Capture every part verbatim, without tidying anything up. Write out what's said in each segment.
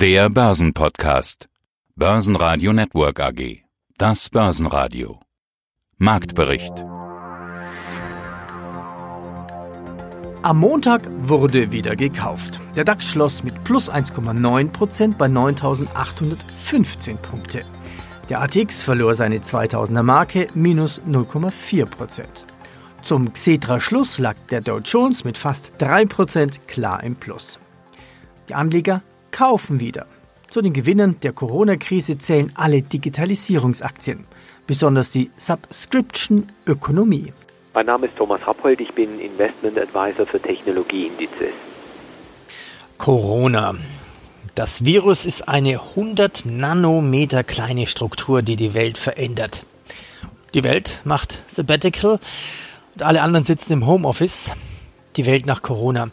Der Börsenpodcast. Börsenradio Network A G. Das Börsenradio. Marktbericht. Am Montag wurde wieder gekauft. Der DAX schloss mit plus eins Komma neun Prozent bei neuntausendachthundertfünfzehn Punkte. Der A T X verlor seine zweitausender Marke minus null Komma vier Prozent. Zum Xetra-Schluss lag der Dow Jones mit fast drei Prozent klar im Plus. Die Anleger kaufen wieder. Zu den Gewinnern der Corona-Krise zählen alle Digitalisierungsaktien, besonders die Subscription-Ökonomie. Mein Name ist Thomas Rappold, ich bin Investment Advisor für Technologieindizes. Corona. Das Virus ist eine hundert Nanometer kleine Struktur, die die Welt verändert. Die Welt macht Sabbatical und alle anderen sitzen im Homeoffice. Die Welt nach Corona.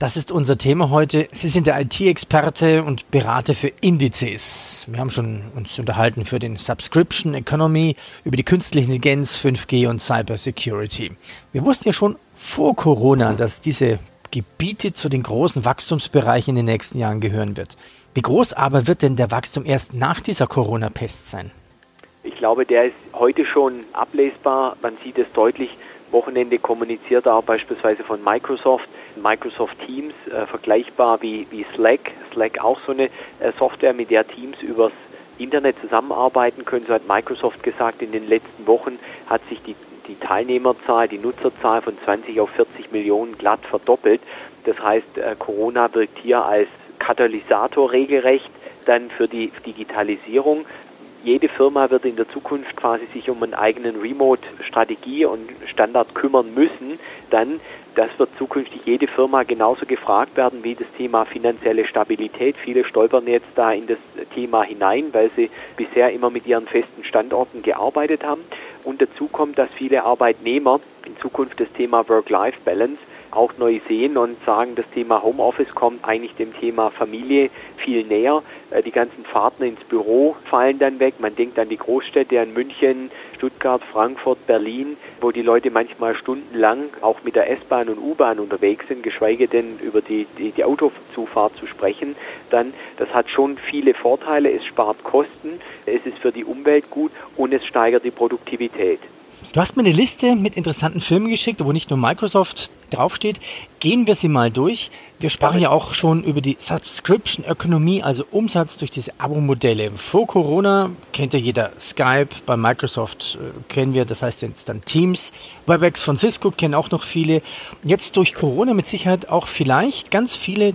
Das ist unser Thema heute. Sie sind der I T-Experte und Berater für Indizes. Wir haben schon uns unterhalten für den Subscription Economy, über die künstliche Intelligenz, fünf G und Cybersecurity. Wir wussten ja schon vor Corona, dass diese Gebiete zu den großen Wachstumsbereichen in den nächsten Jahren gehören wird. Wie groß aber wird denn der Wachstum erst nach dieser Corona-Pest sein? Ich glaube, der ist heute schon ablesbar. Man sieht es deutlich. Wochenende kommuniziert auch beispielsweise von Microsoft, Microsoft Teams, äh, vergleichbar wie, wie Slack. Slack auch so eine äh, Software, mit der Teams übers Internet zusammenarbeiten können. So hat Microsoft gesagt, in den letzten Wochen hat sich die, die Teilnehmerzahl, die Nutzerzahl von zwanzig auf vierzig Millionen glatt verdoppelt. Das heißt, äh, Corona wirkt hier als Katalysator regelrecht dann für die Digitalisierung. Jede Firma wird in der Zukunft quasi sich um einen eigenen Remote-Strategie und Standard kümmern müssen. Dann, das wird zukünftig jede Firma genauso gefragt werden wie das Thema finanzielle Stabilität. Viele stolpern jetzt da in das Thema hinein, weil sie bisher immer mit ihren festen Standorten gearbeitet haben. Und dazu kommt, dass viele Arbeitnehmer in Zukunft das Thema Work-Life-Balance auch neu sehen und sagen, das Thema Homeoffice kommt eigentlich dem Thema Familie viel näher. Die ganzen Fahrten ins Büro fallen dann weg. Man denkt an die Großstädte, an München, Stuttgart, Frankfurt, Berlin, wo die Leute manchmal stundenlang auch mit der S-Bahn und U-Bahn unterwegs sind, geschweige denn über die, die, die Autozufahrt zu sprechen. Dann, das hat schon viele Vorteile. Es spart Kosten, es ist für die Umwelt gut und es steigert die Produktivität. Du hast mir eine Liste mit interessanten Filmen geschickt, wo nicht nur Microsoft draufsteht. Gehen wir sie mal durch. Wir sprachen ja auch schon über die Subscription-Ökonomie, also Umsatz durch diese Abo-Modelle. Vor Corona kennt ja jeder Skype, bei Microsoft äh, kennen wir, das heißt jetzt dann Teams. WebEx von Cisco kennen auch noch viele. Jetzt durch Corona mit Sicherheit auch vielleicht ganz viele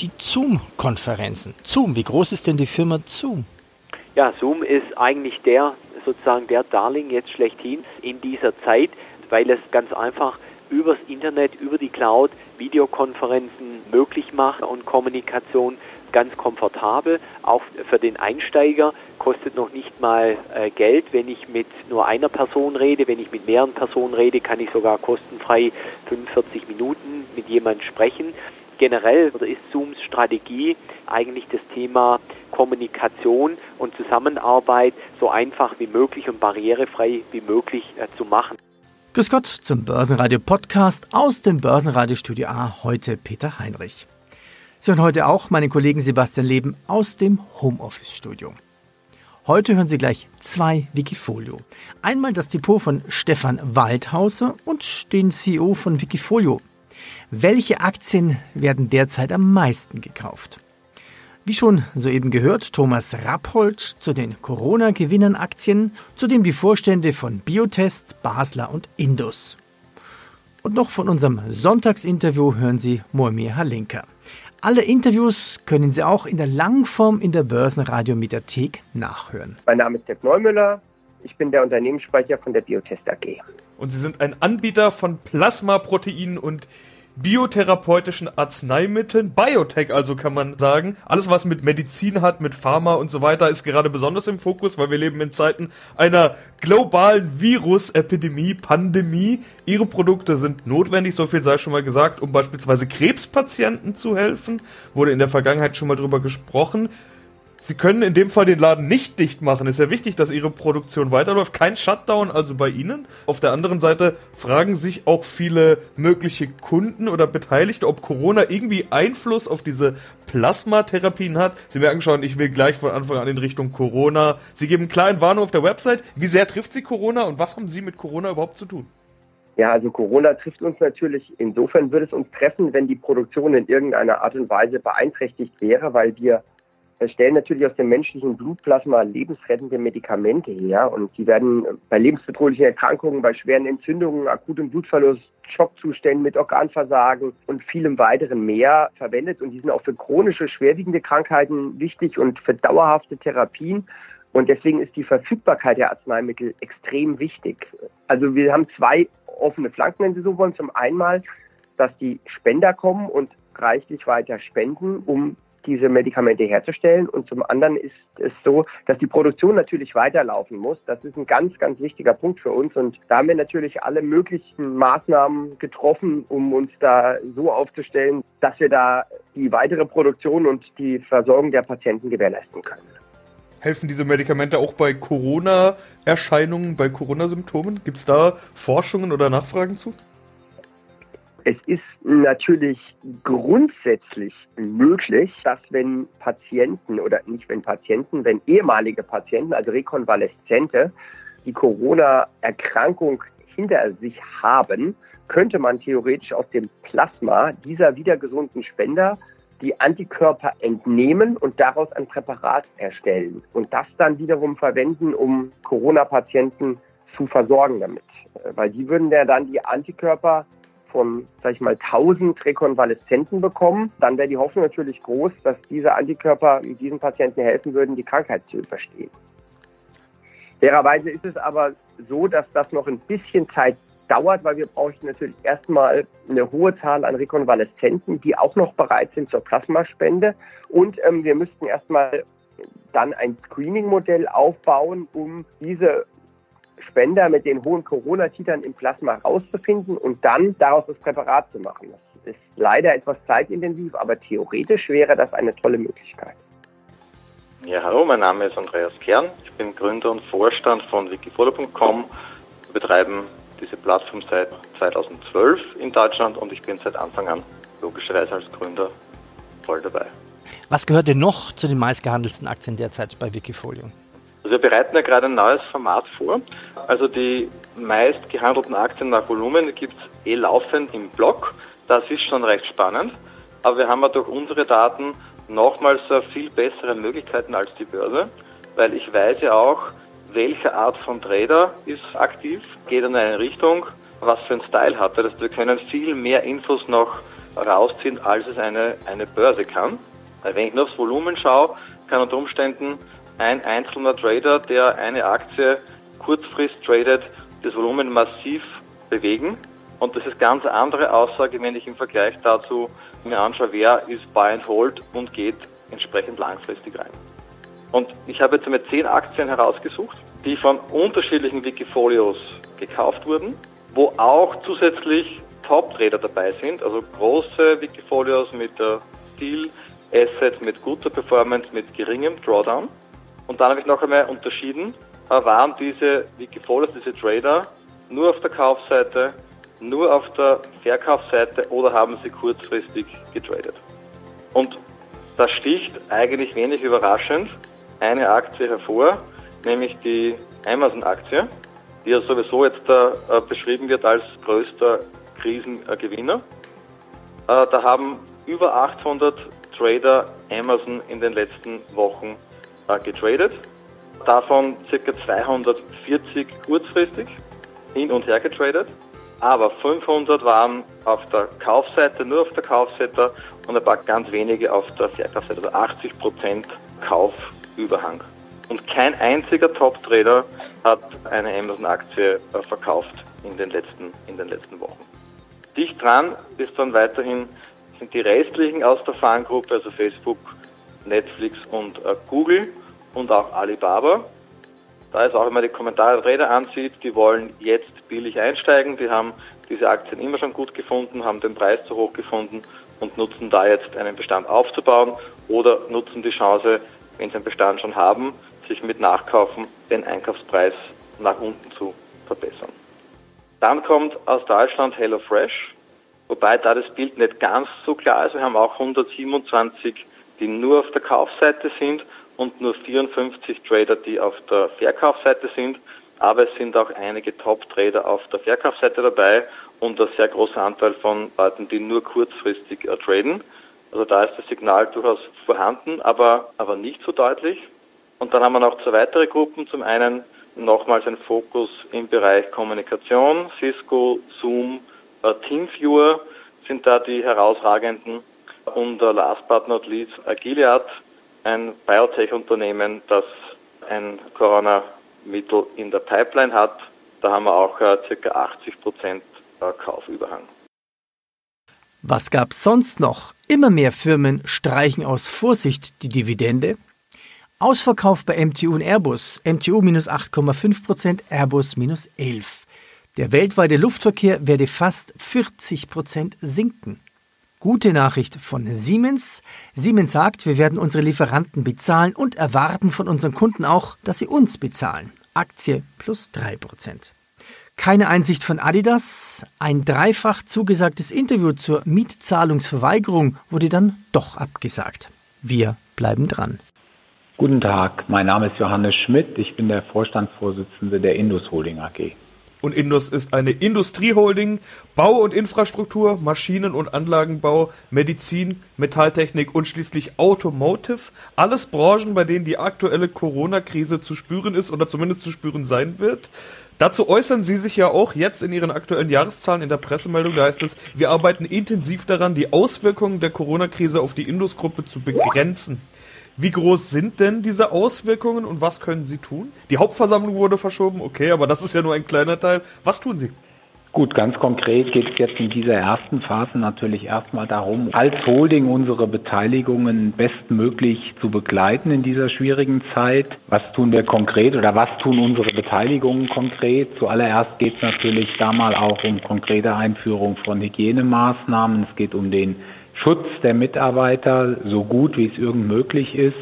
die Zoom-Konferenzen. Zoom, wie groß ist denn die Firma Zoom? Ja, Zoom ist eigentlich der sozusagen der Darling jetzt schlechthin in dieser Zeit, weil es ganz einfach übers Internet, über die Cloud Videokonferenzen möglich macht und Kommunikation ganz komfortabel, auch für den Einsteiger, kostet noch nicht mal äh, Geld. Wenn ich mit nur einer Person rede, wenn ich mit mehreren Personen rede, kann ich sogar kostenfrei fünfundvierzig Minuten mit jemandem sprechen. Generell ist Zooms Strategie eigentlich das Thema Kommunikation und Zusammenarbeit so einfach wie möglich und barrierefrei wie möglich äh, zu machen. Grüß Gott zum Börsenradio-Podcast aus dem Börsenradio-Studio A, heute Peter Heinrich. Sie hören heute auch meinen Kollegen Sebastian Leben aus dem Homeoffice-Studio. Heute hören Sie gleich zwei Wikifolio. Einmal das Depot von Stefan Waldhauser und den C E O von Wikifolio. Welche Aktien werden derzeit am meisten gekauft? Wie schon soeben gehört, Thomas Rappold zu den Corona-Gewinnern-Aktien, zudem die Vorstände von Biotest, Basler und Indus. Und noch von unserem Sonntagsinterview hören Sie Moimir Halinka. Alle Interviews können Sie auch in der Langform in der Börsenradio-Mediathek nachhören. Mein Name ist Dirk Neumüller, ich bin der Unternehmenssprecher von der Biotest A G. Und Sie sind ein Anbieter von Plasmaproteinen und biotherapeutischen Arzneimitteln, Biotech also kann man sagen. Alles, was mit Medizin hat, mit Pharma und so weiter, ist gerade besonders im Fokus, weil wir leben in Zeiten einer globalen Virusepidemie, Pandemie. Ihre Produkte sind notwendig, so viel sei schon mal gesagt, um beispielsweise Krebspatienten zu helfen. Wurde in der Vergangenheit schon mal drüber gesprochen. Sie können in dem Fall den Laden nicht dicht machen. Ist ja wichtig, dass Ihre Produktion weiterläuft. Kein Shutdown also bei Ihnen. Auf der anderen Seite fragen sich auch viele mögliche Kunden oder Beteiligte, ob Corona irgendwie Einfluss auf diese Plasmatherapien hat. Sie merken schon, ich will gleich von Anfang an in Richtung Corona. Sie geben kleinen Warnung auf der Website. Wie sehr trifft Sie Corona und was haben Sie mit Corona überhaupt zu tun? Ja, also Corona trifft uns natürlich. Insofern würde es uns treffen, wenn die Produktion in irgendeiner Art und Weise beeinträchtigt wäre, weil wir Wir stellen natürlich aus dem menschlichen Blutplasma lebensrettende Medikamente her und die werden bei lebensbedrohlichen Erkrankungen, bei schweren Entzündungen, akutem Blutverlust, Schockzuständen mit Organversagen und vielem weiteren mehr verwendet und die sind auch für chronische, schwerwiegende Krankheiten wichtig und für dauerhafte Therapien und deswegen ist die Verfügbarkeit der Arzneimittel extrem wichtig. Also wir haben zwei offene Flanken, wenn Sie so wollen. Zum einen mal, dass die Spender kommen und reichlich weiter spenden, um diese Medikamente herzustellen. Und zum anderen ist es so, dass die Produktion natürlich weiterlaufen muss. Das ist ein ganz, ganz wichtiger Punkt für uns. Und da haben wir natürlich alle möglichen Maßnahmen getroffen, um uns da so aufzustellen, dass wir da die weitere Produktion und die Versorgung der Patienten gewährleisten können. Helfen diese Medikamente auch bei Corona-Erscheinungen, bei Corona-Symptomen? Gibt es da Forschungen oder Nachfragen zu? Es ist natürlich grundsätzlich möglich, dass wenn Patienten oder nicht wenn Patienten, wenn ehemalige Patienten, also Rekonvaleszente, die Corona-Erkrankung hinter sich haben, könnte man theoretisch aus dem Plasma dieser wieder gesunden Spender die Antikörper entnehmen und daraus ein Präparat erstellen und das dann wiederum verwenden, um Corona-Patienten zu versorgen damit. Weil die würden ja dann die Antikörper von, sag ich mal, tausend Rekonvaleszenten bekommen, dann wäre die Hoffnung natürlich groß, dass diese Antikörper diesen Patienten helfen würden, die Krankheit zu überstehen. Fairerweise ist es aber so, dass das noch ein bisschen Zeit dauert, weil wir brauchen natürlich erstmal eine hohe Zahl an Rekonvaleszenten, die auch noch bereit sind zur Plasmaspende und ähm, wir müssten erstmal dann ein Screening-Modell aufbauen, um diese Spender mit den hohen Corona-Titern im Plasma rauszufinden und dann daraus das Präparat zu machen. Das ist leider etwas zeitintensiv, aber theoretisch wäre das eine tolle Möglichkeit. Ja, hallo, mein Name ist Andreas Kern. Ich bin Gründer und Vorstand von Wikifolio Punkt com. Wir betreiben diese Plattform seit zweitausendzwölf in Deutschland und ich bin seit Anfang an logischerweise als Gründer voll dabei. Was gehört denn noch zu den meistgehandelten Aktien derzeit bei Wikifolio? Also wir bereiten ja gerade ein neues Format vor. Also die meist gehandelten Aktien nach Volumen gibt es eh laufend im Blog. Das ist schon recht spannend. Aber wir haben ja durch unsere Daten nochmals viel bessere Möglichkeiten als die Börse, weil ich weiß ja auch, welche Art von Trader ist aktiv, geht in eine Richtung, was für einen Style hat. Das heißt, wir können viel mehr Infos noch rausziehen, als es eine, eine Börse kann. Weil wenn ich nur aufs Volumen schaue, kann unter Umständen ein einzelner Trader, der eine Aktie kurzfrist tradet, das Volumen massiv bewegen. Und das ist ganz eine andere Aussage, wenn ich im Vergleich dazu mir anschaue, wer ist Buy and Hold und geht entsprechend langfristig rein. Und ich habe jetzt mit zehn Aktien herausgesucht, die von unterschiedlichen Wikifolios gekauft wurden, wo auch zusätzlich Top-Trader dabei sind, also große Wikifolios mit Deal-Assets, mit guter Performance, mit geringem Drawdown. Und dann habe ich noch einmal unterschieden, waren diese Wikifolios, diese Trader nur auf der Kaufseite, nur auf der Verkaufsseite oder haben sie kurzfristig getradet. Und da sticht eigentlich wenig überraschend eine Aktie hervor, nämlich die Amazon-Aktie, die ja sowieso jetzt beschrieben wird als größter Krisengewinner. Da haben über achthundert Trader Amazon in den letzten Wochen getradet, davon ca. zweihundertvierzig kurzfristig hin und her getradet, aber fünfhundert waren auf der Kaufseite, nur auf der Kaufseite und ein paar ganz wenige auf der Verkaufsseite, also achtzig Prozent Kaufüberhang. Und kein einziger Top-Trader hat eine Amazon-Aktie verkauft in den letzten, in den letzten Wochen. Dicht dran ist dann weiterhin sind die restlichen aus der Fangruppe, also Facebook, Netflix und äh, Google und auch Alibaba. Da ist auch immer die Kommentare der Trader ansieht, die wollen jetzt billig einsteigen, die haben diese Aktien immer schon gut gefunden, haben den Preis zu hoch gefunden und nutzen da jetzt einen Bestand aufzubauen oder nutzen die Chance, wenn sie einen Bestand schon haben, sich mit Nachkaufen den Einkaufspreis nach unten zu verbessern. Dann kommt aus Deutschland HelloFresh, wobei da das Bild nicht ganz so klar ist. Wir haben auch hundertsiebenundzwanzig, die nur auf der Kaufseite sind und nur vierundfünfzig Trader, die auf der Verkaufsseite sind. Aber es sind auch einige Top-Trader auf der Verkaufsseite dabei und ein sehr großer Anteil von Leuten, die nur kurzfristig traden. Also da ist das Signal durchaus vorhanden, aber, aber nicht so deutlich. Und dann haben wir noch zwei weitere Gruppen. Zum einen nochmals ein Fokus im Bereich Kommunikation. Cisco, Zoom, TeamViewer sind da die herausragenden. Und last but not least Gilead, ein Biotech-Unternehmen, das ein Corona-Mittel in der Pipeline hat. Da haben wir auch ca. achtzig Prozent Kaufüberhang. Was gab es sonst noch? Immer mehr Firmen streichen aus Vorsicht die Dividende. Ausverkauf bei M T U und Airbus. M T U minus acht Komma fünf Prozent, Airbus minus elf Prozent. Der weltweite Luftverkehr werde fast vierzig Prozent sinken. Gute Nachricht von Siemens. Siemens sagt, wir werden unsere Lieferanten bezahlen und erwarten von unseren Kunden auch, dass sie uns bezahlen. Aktie plus drei Prozent. Keine Einsicht von Adidas. Ein dreifach zugesagtes Interview zur Mietzahlungsverweigerung wurde dann doch abgesagt. Wir bleiben dran. Guten Tag, mein Name ist Johannes Schmidt. Ich bin der Vorstandsvorsitzende der Indus Holding A G. Und Indus ist eine Industrieholding, Bau- und Infrastruktur, Maschinen- und Anlagenbau, Medizin, Metalltechnik und schließlich Automotive. Alles Branchen, bei denen die aktuelle Corona-Krise zu spüren ist oder zumindest zu spüren sein wird. Dazu äußern Sie sich ja auch jetzt in Ihren aktuellen Jahreszahlen in der Pressemeldung. Da heißt es, wir arbeiten intensiv daran, die Auswirkungen der Corona-Krise auf die Indus-Gruppe zu begrenzen. Wie groß sind denn diese Auswirkungen und was können Sie tun? Die Hauptversammlung wurde verschoben, okay, aber das ist ja nur ein kleiner Teil. Was tun Sie? Gut, ganz konkret geht es jetzt in dieser ersten Phase natürlich erstmal darum, als Holding unsere Beteiligungen bestmöglich zu begleiten in dieser schwierigen Zeit. Was tun wir konkret oder was tun unsere Beteiligungen konkret? Zuallererst geht es natürlich da mal auch um konkrete Einführung von Hygienemaßnahmen. Es geht um den Schutz der Mitarbeiter, so gut wie es irgend möglich ist.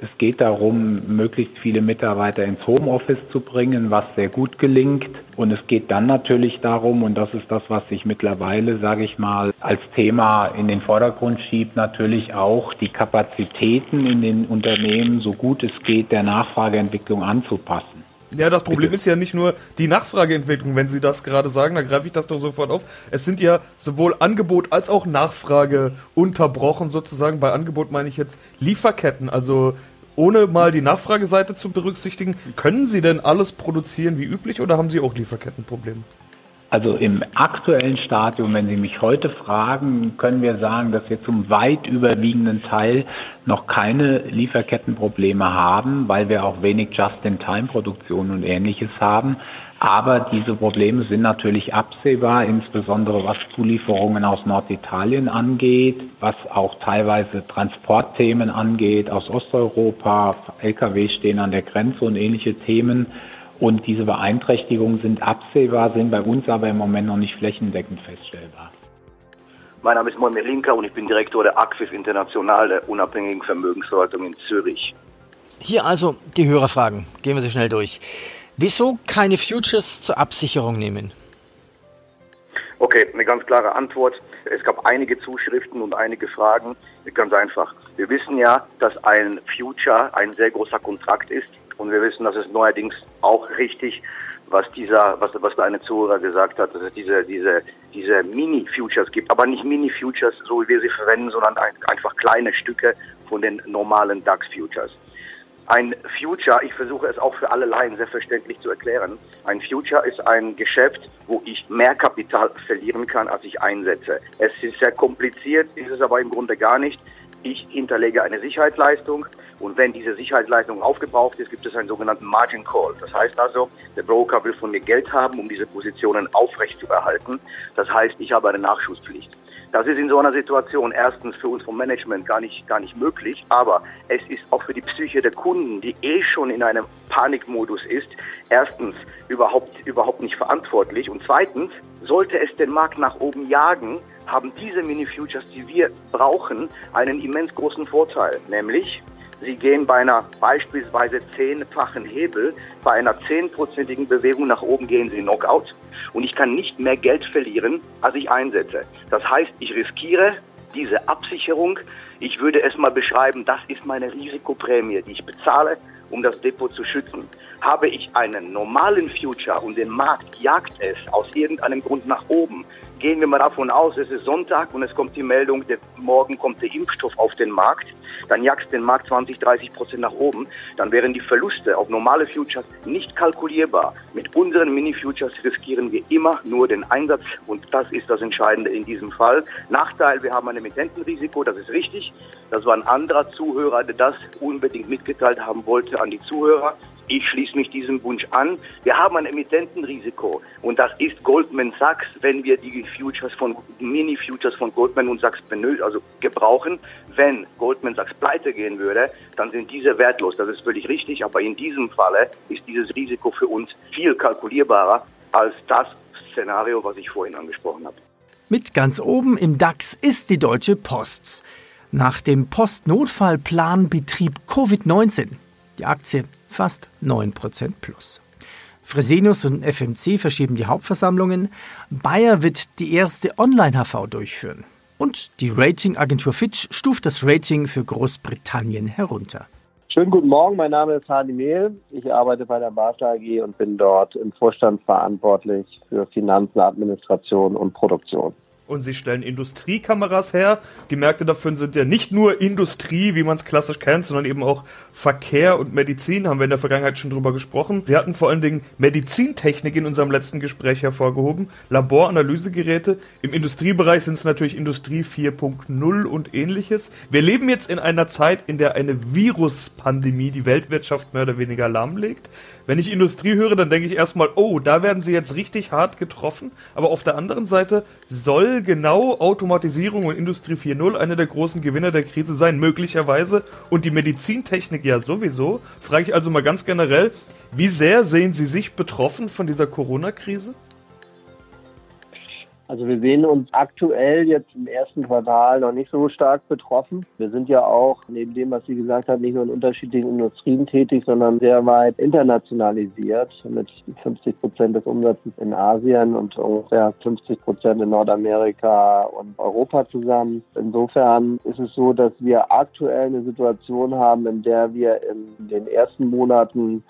Es geht darum, möglichst viele Mitarbeiter ins Homeoffice zu bringen, was sehr gut gelingt. Und es geht dann natürlich darum, und das ist das, was sich mittlerweile, sage ich mal, als Thema in den Vordergrund schiebt, natürlich auch die Kapazitäten in den Unternehmen, so gut es geht, der Nachfrageentwicklung anzupassen. Ja, das Problem ist ja nicht nur die Nachfrageentwicklung, wenn Sie das gerade sagen, da greife ich das doch sofort auf. Es sind ja sowohl Angebot als auch Nachfrage unterbrochen sozusagen. Bei Angebot meine ich jetzt Lieferketten, also ohne mal die Nachfrageseite zu berücksichtigen. Können Sie denn alles produzieren wie üblich oder haben Sie auch Lieferkettenprobleme? Also im aktuellen Stadium, wenn Sie mich heute fragen, können wir sagen, dass wir zum weit überwiegenden Teil noch keine Lieferkettenprobleme haben, weil wir auch wenig Just-in-Time-Produktion und Ähnliches haben. Aber diese Probleme sind natürlich absehbar, insbesondere was Zulieferungen aus Norditalien angeht, was auch teilweise Transportthemen angeht aus Osteuropa, L K W stehen an der Grenze und ähnliche Themen. Und diese Beeinträchtigungen sind absehbar, sind bei uns aber im Moment noch nicht flächendeckend feststellbar. Mein Name ist Moimir Linka und ich bin Direktor der A C F I F International, der unabhängigen Vermögensverwaltung in Zürich. Hier also die Hörerfragen. Gehen wir sie schnell durch. Wieso keine Futures zur Absicherung nehmen? Okay, eine ganz klare Antwort. Es gab einige Zuschriften und einige Fragen. Ganz einfach. Wir wissen ja, dass ein Future ein sehr großer Kontrakt ist. Und wir wissen, dass es neuerdings auch richtig, was dieser, was, was da eine Zuhörer gesagt hat, dass es diese, diese, diese Mini-Futures gibt, aber nicht Mini-Futures, so wie wir sie verwenden, sondern ein, einfach kleine Stücke von den normalen DAX-Futures. Ein Future, ich versuche es auch für alle Laien sehr verständlich zu erklären, ein Future ist ein Geschäft, wo ich mehr Kapital verlieren kann, als ich einsetze. Es ist sehr kompliziert, ist es aber im Grunde gar nicht. Ich hinterlege eine Sicherheitsleistung und wenn diese Sicherheitsleistung aufgebraucht ist, gibt es einen sogenannten Margin Call. Das heißt also, der Broker will von mir Geld haben, um diese Positionen aufrechtzuerhalten. Das heißt, ich habe eine Nachschusspflicht. Das ist in so einer Situation erstens für uns vom Management gar nicht, gar nicht möglich, aber es ist auch für die Psyche der Kunden, die eh schon in einem Panikmodus ist, erstens überhaupt, überhaupt nicht verantwortlich und zweitens, sollte es den Markt nach oben jagen, haben diese Mini-Futures, die wir brauchen, einen immens großen Vorteil, nämlich Sie gehen bei einer beispielsweise zehnfachen Hebel, bei einer zehnprozentigen Bewegung nach oben gehen Sie Knockout. Und ich kann nicht mehr Geld verlieren, als ich einsetze. Das heißt, ich riskiere diese Absicherung. Ich würde es mal beschreiben, das ist meine Risikoprämie, die ich bezahle, um das Depot zu schützen. Habe ich einen normalen Future und den Markt jagt es aus irgendeinem Grund nach oben, gehen wir mal davon aus, es ist Sonntag und es kommt die Meldung, der, morgen kommt der Impfstoff auf den Markt, dann jagt den Markt zwanzig, dreißig Prozent nach oben, dann wären die Verluste auf normale Futures nicht kalkulierbar. Mit unseren Mini-Futures riskieren wir immer nur den Einsatz und das ist das Entscheidende in diesem Fall. Nachteil, wir haben ein Emittentenrisiko, das ist richtig. Das war ein anderer Zuhörer, der das unbedingt mitgeteilt haben wollte an die Zuhörer. Ich schließe mich diesem Wunsch an. Wir haben ein Emittentenrisiko und das ist Goldman Sachs, wenn wir die Futures von Mini-Futures von Goldman und Sachs benötigen, also gebrauchen. Wenn Goldman Sachs pleite gehen würde, dann sind diese wertlos. Das ist völlig richtig, aber in diesem Falle ist dieses Risiko für uns viel kalkulierbarer als das Szenario, was ich vorhin angesprochen habe. Mit ganz oben im DAX ist die Deutsche Post. Nach dem Postnotfallplan betrieb Covid neunzehn die Aktie fast neun Prozent plus. Fresenius und F M C verschieben die Hauptversammlungen. Bayer wird die erste Online-H V durchführen. Und die Ratingagentur Fitch stuft das Rating für Großbritannien herunter. Schönen guten Morgen, mein Name ist Hardy Mehl. Ich arbeite bei der Basler A G und bin dort im Vorstand verantwortlich für Finanzen, Administration und Produktion. Und sie stellen Industriekameras her. Die Märkte dafür sind ja nicht nur Industrie, wie man es klassisch kennt, sondern eben auch Verkehr und Medizin, haben wir in der Vergangenheit schon drüber gesprochen. Sie hatten vor allen Dingen Medizintechnik in unserem letzten Gespräch hervorgehoben, Laboranalysegeräte. Im Industriebereich sind es natürlich Industrie vier Punkt null und ähnliches. Wir leben jetzt in einer Zeit, in der eine Viruspandemie die Weltwirtschaft mehr oder weniger lahmlegt. Wenn ich Industrie höre, dann denke ich erstmal, oh, da werden sie jetzt richtig hart getroffen. Aber auf der anderen Seite soll genau Automatisierung und Industrie vier Punkt null einer der großen Gewinner der Krise sein, möglicherweise, und die Medizintechnik ja sowieso. Frage ich also mal ganz generell, wie sehr sehen Sie sich betroffen von dieser Corona-Krise? Also wir sehen uns aktuell jetzt im ersten Quartal noch nicht so stark betroffen. Wir sind ja auch, neben dem, was Sie gesagt haben, nicht nur in unterschiedlichen Industrien tätig, sondern sehr weit internationalisiert mit fünfzig Prozent des Umsatzes in Asien und ungefähr fünfzig Prozent in Nordamerika und Europa zusammen. Insofern ist es so, dass wir aktuell eine Situation haben, in der wir in den ersten Monaten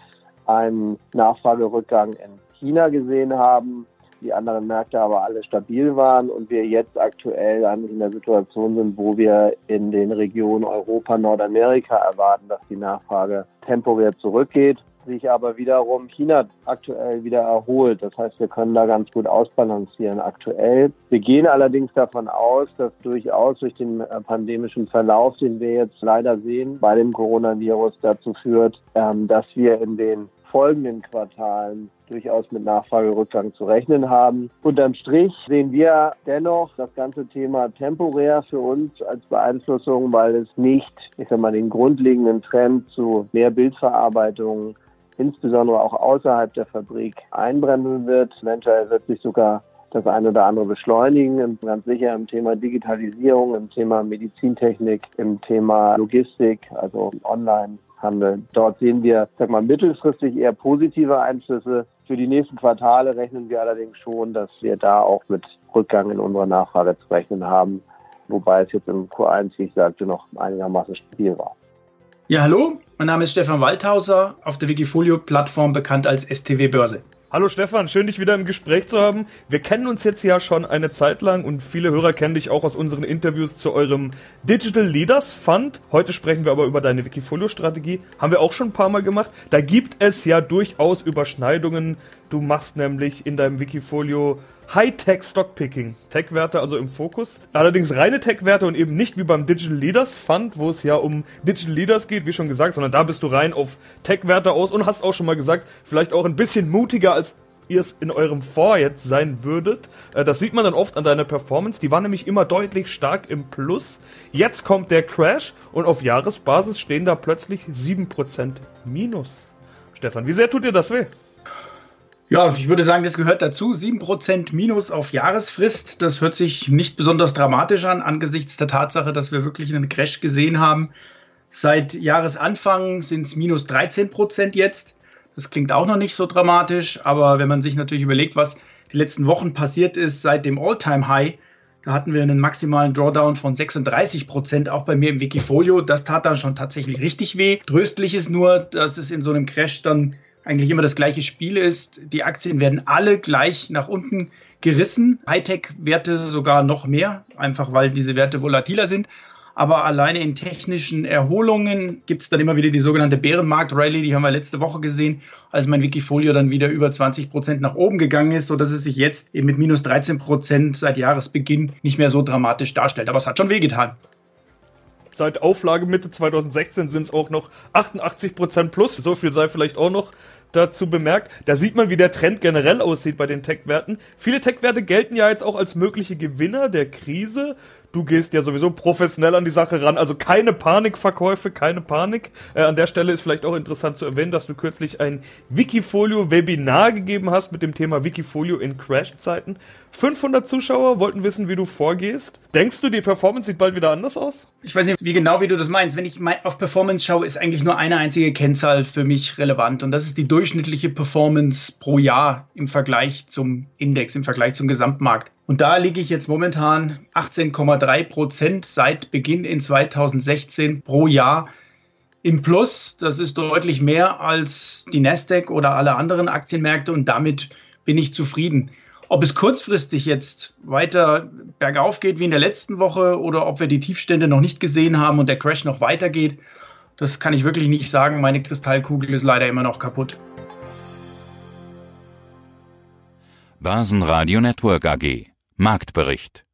einen Nachfragerückgang in China gesehen haben, die anderen Märkte aber alle stabil waren und wir jetzt aktuell eigentlich in der Situation sind, wo wir in den Regionen Europa, Nordamerika erwarten, dass die Nachfrage temporär zurückgeht, sich aber wiederum China aktuell wieder erholt. Das heißt, wir können da ganz gut ausbalancieren aktuell. Wir gehen allerdings davon aus, dass durchaus durch den pandemischen Verlauf, den wir jetzt leider sehen, bei dem Coronavirus dazu führt, dass wir in den folgenden Quartalen durchaus mit Nachfragerückgang zu rechnen haben. Unterm Strich sehen wir dennoch das ganze Thema temporär für uns als Beeinflussung, weil es nicht, ich sag mal, den grundlegenden Trend zu mehr Bildverarbeitung, insbesondere auch außerhalb der Fabrik, einbremsen wird. Eventuell wird sich sogar das eine oder andere beschleunigen, ganz sicher im Thema Digitalisierung, im Thema Medizintechnik, im Thema Logistik, also online handeln. Dort sehen wir, sag mal, mittelfristig eher positive Einflüsse. Für die nächsten Quartale rechnen wir allerdings schon, dass wir da auch mit Rückgang in unserer Nachfrage zu rechnen haben, wobei es jetzt im Q eins, wie ich sagte, noch einigermaßen stabil war. Ja, hallo, mein Name ist Stefan Waldhauser, auf der Wikifolio-Plattform bekannt als S T W Börse. Hallo Stefan, schön, dich wieder im Gespräch zu haben. Wir kennen uns jetzt ja schon eine Zeit lang und viele Hörer kennen dich auch aus unseren Interviews zu eurem Digital Leaders Fund. Heute sprechen wir aber über deine Wikifolio-Strategie. Haben wir auch schon ein paar Mal gemacht. Da gibt es ja durchaus Überschneidungen. Du machst nämlich in deinem Wikifolio High-Tech Stockpicking. Tech-Werte also im Fokus. Allerdings reine Tech-Werte und eben nicht wie beim Digital Leaders Fund, wo es ja um Digital Leaders geht, wie schon gesagt, sondern da bist du rein auf Tech-Werte aus und hast auch schon mal gesagt, vielleicht auch ein bisschen mutiger, als ihr es in eurem Fonds jetzt sein würdet. Das sieht man dann oft an deiner Performance. Die war nämlich immer deutlich stark im Plus. Jetzt kommt der Crash und auf Jahresbasis stehen da plötzlich sieben Prozent Minus. Stefan, wie sehr tut dir das weh? Ja, ich würde sagen, das gehört dazu. sieben Prozent Minus auf Jahresfrist, das hört sich nicht besonders dramatisch an, angesichts der Tatsache, dass wir wirklich einen Crash gesehen haben. Seit Jahresanfang sind es minus dreizehn Prozent jetzt. Das klingt auch noch nicht so dramatisch, aber wenn man sich natürlich überlegt, was die letzten Wochen passiert ist seit dem All-Time-High, da hatten wir einen maximalen Drawdown von sechsunddreißig Prozent, auch bei mir im Wikifolio. Das tat dann schon tatsächlich richtig weh. Tröstlich ist nur, dass es in so einem Crash dann eigentlich immer das gleiche Spiel ist. Die Aktien werden alle gleich nach unten gerissen. Hightech-Werte sogar noch mehr, einfach weil diese Werte volatiler sind. Aber alleine in technischen Erholungen gibt es dann immer wieder die sogenannte Bärenmarkt-Rallye. Die haben wir letzte Woche gesehen, als mein Wikifolio dann wieder über zwanzig Prozent nach oben gegangen ist, sodass es sich jetzt eben mit minus dreizehn Prozent seit Jahresbeginn nicht mehr so dramatisch darstellt. Aber es hat schon wehgetan. Seit Auflage Mitte zweitausendsechzehn sind es auch noch achtundachtzig Prozent plus. So viel sei vielleicht auch noch dazu bemerkt. Da sieht man, wie der Trend generell aussieht bei den Tech-Werten. Viele Tech-Werte gelten ja jetzt auch als mögliche Gewinner der Krise. Du gehst ja sowieso professionell an die Sache ran, also keine Panikverkäufe, keine Panik. Äh, an der Stelle ist vielleicht auch interessant zu erwähnen, dass du kürzlich ein Wikifolio-Webinar gegeben hast mit dem Thema Wikifolio in Crash-Zeiten. fünfhundert Zuschauer wollten wissen, wie du vorgehst. Denkst du, die Performance sieht bald wieder anders aus? Ich weiß nicht, wie genau wie du das meinst. Wenn ich auf Performance schaue, ist eigentlich nur eine einzige Kennzahl für mich relevant und das ist die durchschnittliche Performance pro Jahr im Vergleich zum Index, im Vergleich zum Gesamtmarkt. Und da liege ich jetzt momentan achtzehn Komma drei Prozent seit Beginn in zweitausendsechzehn pro Jahr im Plus. Das ist deutlich mehr als die Nasdaq oder alle anderen Aktienmärkte und damit bin ich zufrieden. Ob es kurzfristig jetzt weiter bergauf geht wie in der letzten Woche oder ob wir die Tiefstände noch nicht gesehen haben und der Crash noch weitergeht, das kann ich wirklich nicht sagen. Meine Kristallkugel ist leider immer noch kaputt. Börsenradio Network A G Marktbericht.